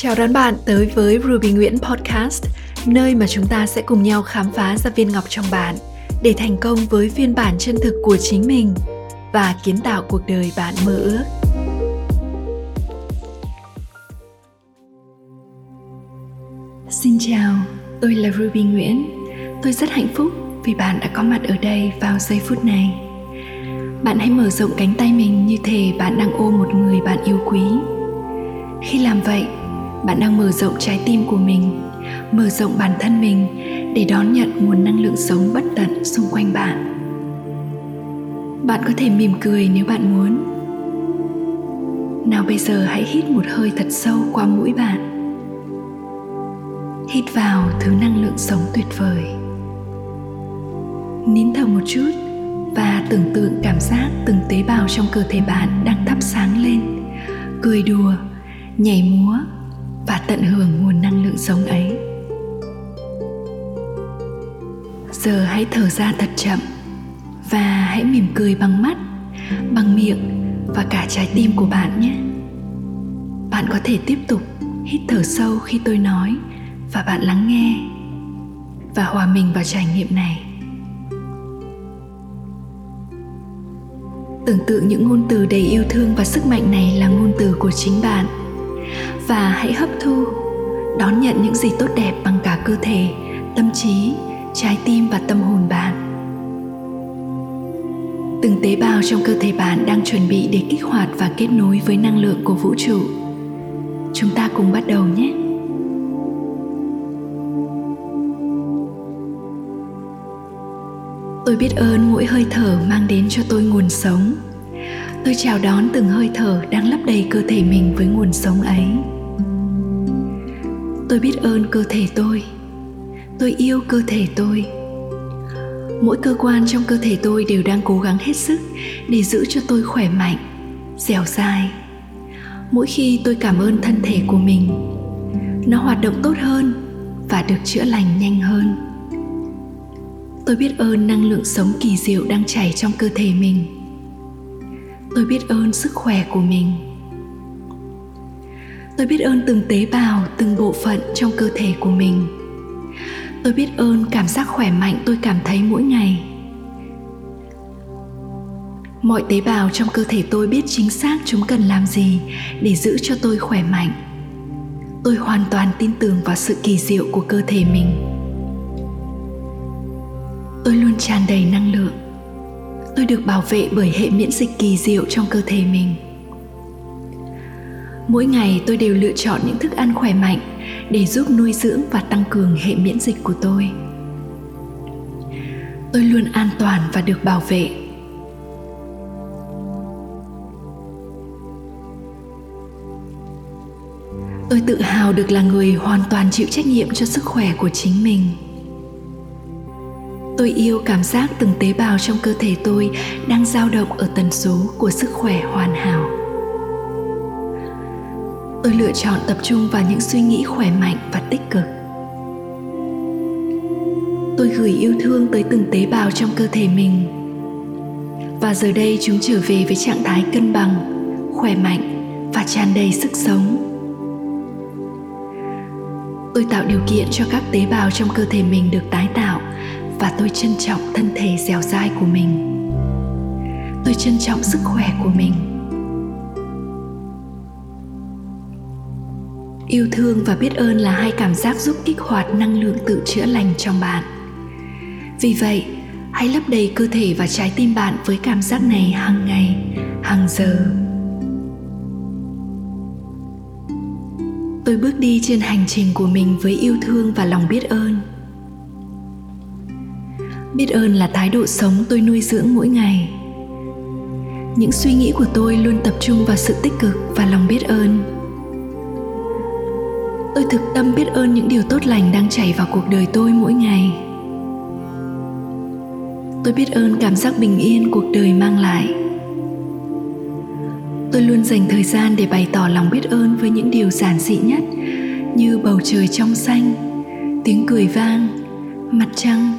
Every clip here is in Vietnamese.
Chào đón bạn tới với Ruby Nguyễn Podcast, nơi mà chúng ta sẽ cùng nhau khám phá ra viên ngọc trong bạn để thành công với phiên bản chân thực của chính mình và kiến tạo cuộc đời bạn mơ ước. Xin chào, tôi là Ruby Nguyễn. Tôi rất hạnh phúc vì bạn đã có mặt ở đây vào giây phút này. Bạn hãy mở rộng cánh tay mình như thể bạn đang ôm một người bạn yêu quý. Khi làm vậy, bạn đang mở rộng trái tim của mình, mở rộng bản thân mình để đón nhận nguồn năng lượng sống bất tận xung quanh bạn. Bạn có thể mỉm cười nếu bạn muốn. Nào bây giờ hãy hít một hơi thật sâu qua mũi bạn. Hít vào thứ năng lượng sống tuyệt vời. Nín thở một chút và tưởng tượng cảm giác từng tế bào trong cơ thể bạn đang thắp sáng lên, cười đùa, nhảy múa và tận hưởng nguồn năng lượng sống ấy. Giờ hãy thở ra thật chậm và hãy mỉm cười bằng mắt, bằng miệng và cả trái tim của bạn nhé. Bạn có thể tiếp tục hít thở sâu khi tôi nói và bạn lắng nghe và hòa mình vào trải nghiệm này. Tưởng tượng những ngôn từ đầy yêu thương và sức mạnh này là ngôn từ của chính bạn. Và hãy hấp thu, đón nhận những gì tốt đẹp bằng cả cơ thể, tâm trí, trái tim và tâm hồn bạn. Từng tế bào trong cơ thể bạn đang chuẩn bị để kích hoạt và kết nối với năng lượng của vũ trụ. Chúng ta cùng bắt đầu nhé! Tôi biết ơn mỗi hơi thở mang đến cho tôi nguồn sống. Tôi chào đón từng hơi thở đang lấp đầy cơ thể mình với nguồn sống ấy. Tôi biết ơn cơ thể tôi. Tôi yêu cơ thể tôi. Mỗi cơ quan trong cơ thể tôi đều đang cố gắng hết sức để giữ cho tôi khỏe mạnh, dẻo dai. Mỗi khi tôi cảm ơn thân thể của mình, nó hoạt động tốt hơn và được chữa lành nhanh hơn. Tôi biết ơn năng lượng sống kỳ diệu đang chảy trong cơ thể mình. Tôi biết ơn sức khỏe của mình. Tôi biết ơn từng tế bào, từng bộ phận trong cơ thể của mình. Tôi biết ơn cảm giác khỏe mạnh tôi cảm thấy mỗi ngày. Mọi tế bào trong cơ thể tôi biết chính xác chúng cần làm gì để giữ cho tôi khỏe mạnh. Tôi hoàn toàn tin tưởng vào sự kỳ diệu của cơ thể mình. Tôi luôn tràn đầy năng lượng. Tôi được bảo vệ bởi hệ miễn dịch kỳ diệu trong cơ thể mình. Mỗi ngày tôi đều lựa chọn những thức ăn khỏe mạnh để giúp nuôi dưỡng và tăng cường hệ miễn dịch của tôi. Tôi luôn an toàn và được bảo vệ. Tôi tự hào được là người hoàn toàn chịu trách nhiệm cho sức khỏe của chính mình. Tôi yêu cảm giác từng tế bào trong cơ thể tôi đang dao động ở tần số của sức khỏe hoàn hảo. Tôi lựa chọn tập trung vào những suy nghĩ khỏe mạnh và tích cực. Tôi gửi yêu thương tới từng tế bào trong cơ thể mình. Và giờ đây chúng trở về với trạng thái cân bằng, khỏe mạnh và tràn đầy sức sống. Tôi tạo điều kiện cho các tế bào trong cơ thể mình được tái tạo. Và tôi trân trọng thân thể dẻo dai của mình. Tôi trân trọng sức khỏe của mình. Yêu thương và biết ơn là hai cảm giác giúp kích hoạt năng lượng tự chữa lành trong bạn. Vì vậy, hãy lấp đầy cơ thể và trái tim bạn với cảm giác này hàng ngày, hàng giờ. Tôi bước đi trên hành trình của mình với yêu thương và lòng biết ơn. Biết ơn là thái độ sống tôi nuôi dưỡng mỗi ngày. Những suy nghĩ của tôi luôn tập trung vào sự tích cực và lòng biết ơn. Tôi thực tâm biết ơn những điều tốt lành đang chảy vào cuộc đời tôi mỗi ngày. Tôi biết ơn cảm giác bình yên cuộc đời mang lại. Tôi luôn dành thời gian để bày tỏ lòng biết ơn với những điều giản dị nhất như bầu trời trong xanh, tiếng cười vang, mặt trăng,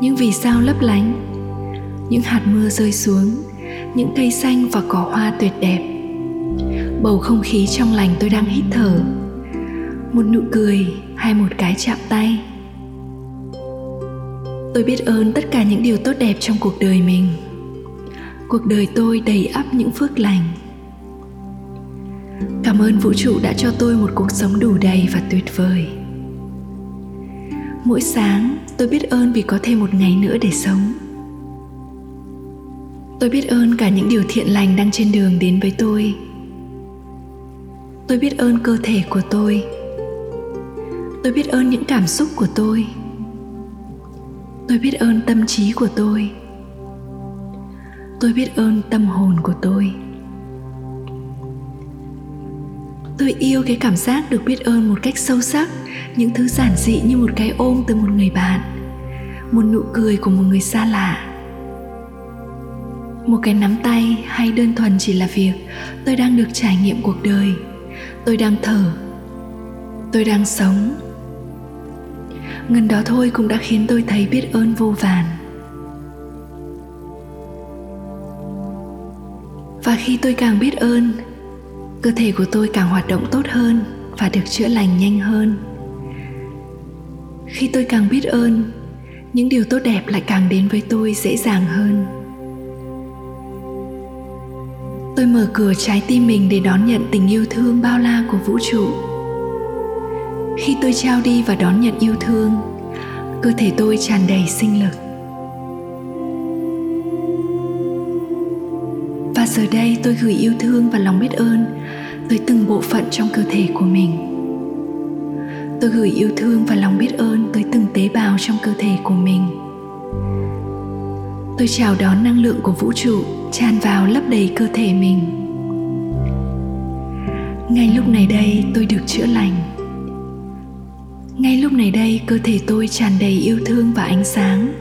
những vì sao lấp lánh, những hạt mưa rơi xuống, những cây xanh và cỏ hoa tuyệt đẹp, bầu không khí trong lành tôi đang hít thở, một nụ cười hay một cái chạm tay. Tôi biết ơn tất cả những điều tốt đẹp trong cuộc đời mình. Cuộc đời tôi đầy ắp những phước lành. Cảm ơn vũ trụ đã cho tôi một cuộc sống đủ đầy và tuyệt vời. Mỗi sáng tôi biết ơn vì có thêm một ngày nữa để sống. Tôi biết ơn cả những điều thiện lành đang trên đường đến với tôi. Tôi biết ơn cơ thể của tôi. Tôi biết ơn những cảm xúc của tôi. Tôi biết ơn tâm trí của tôi. Tôi biết ơn tâm hồn của tôi. Tôi yêu cái cảm giác được biết ơn một cách sâu sắc những thứ giản dị như một cái ôm từ một người bạn, một nụ cười của một người xa lạ, một cái nắm tay, hay đơn thuần chỉ là việc tôi đang được trải nghiệm cuộc đời, tôi đang thở, tôi đang sống. Ngần đó thôi cũng đã khiến tôi thấy biết ơn vô vàn. Và khi tôi càng biết ơn, cơ thể của tôi càng hoạt động tốt hơn và được chữa lành nhanh hơn. Khi tôi càng biết ơn, những điều tốt đẹp lại càng đến với tôi dễ dàng hơn. Tôi mở cửa trái tim mình để đón nhận tình yêu thương bao la của vũ trụ. Khi tôi trao đi và đón nhận yêu thương, cơ thể tôi tràn đầy sinh lực. Và giờ đây tôi gửi yêu thương và lòng biết ơn tới từng bộ phận trong cơ thể của mình. Tôi gửi yêu thương và lòng biết ơn tới từng tế bào trong cơ thể của mình. Tôi chào đón năng lượng của vũ trụ tràn vào lấp đầy cơ thể mình. Ngay lúc này đây tôi được chữa lành. Ngay lúc này đây cơ thể tôi tràn đầy yêu thương và ánh sáng.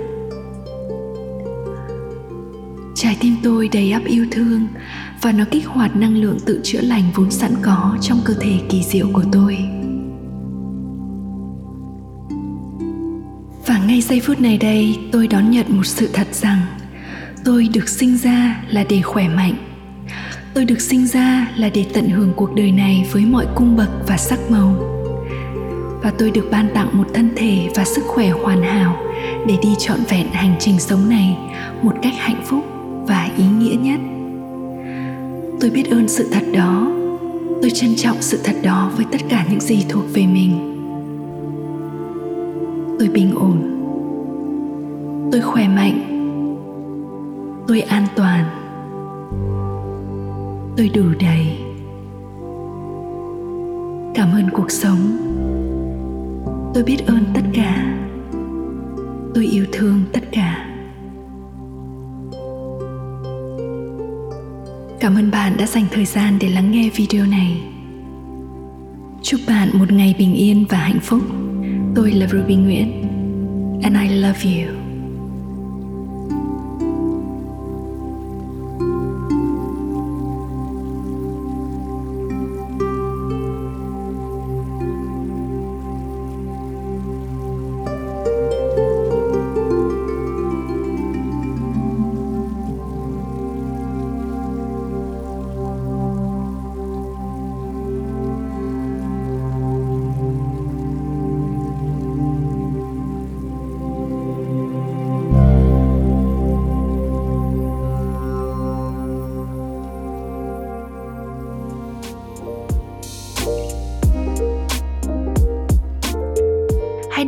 Trái tim tôi đầy ắp yêu thương và nó kích hoạt năng lượng tự chữa lành vốn sẵn có trong cơ thể kỳ diệu của tôi. Và ngay giây phút này đây, tôi đón nhận một sự thật rằng tôi được sinh ra là để khỏe mạnh. Tôi được sinh ra là để tận hưởng cuộc đời này với mọi cung bậc và sắc màu. Và tôi được ban tặng một thân thể và sức khỏe hoàn hảo để đi trọn vẹn hành trình sống này một cách hạnh phúc và ý nghĩa nhất. Tôi biết ơn sự thật đó. Tôi trân trọng sự thật đó với tất cả những gì thuộc về mình. Tôi bình ổn. Tôi khỏe mạnh. Tôi an toàn. Tôi đủ đầy. Cảm ơn cuộc sống. Tôi biết ơn tất cả. Tôi yêu thương tất cả. Cảm ơn bạn đã dành thời gian để lắng nghe video này. Chúc bạn một ngày bình yên và hạnh phúc. Tôi là Ruby Nguyễn, and I love you. Hãy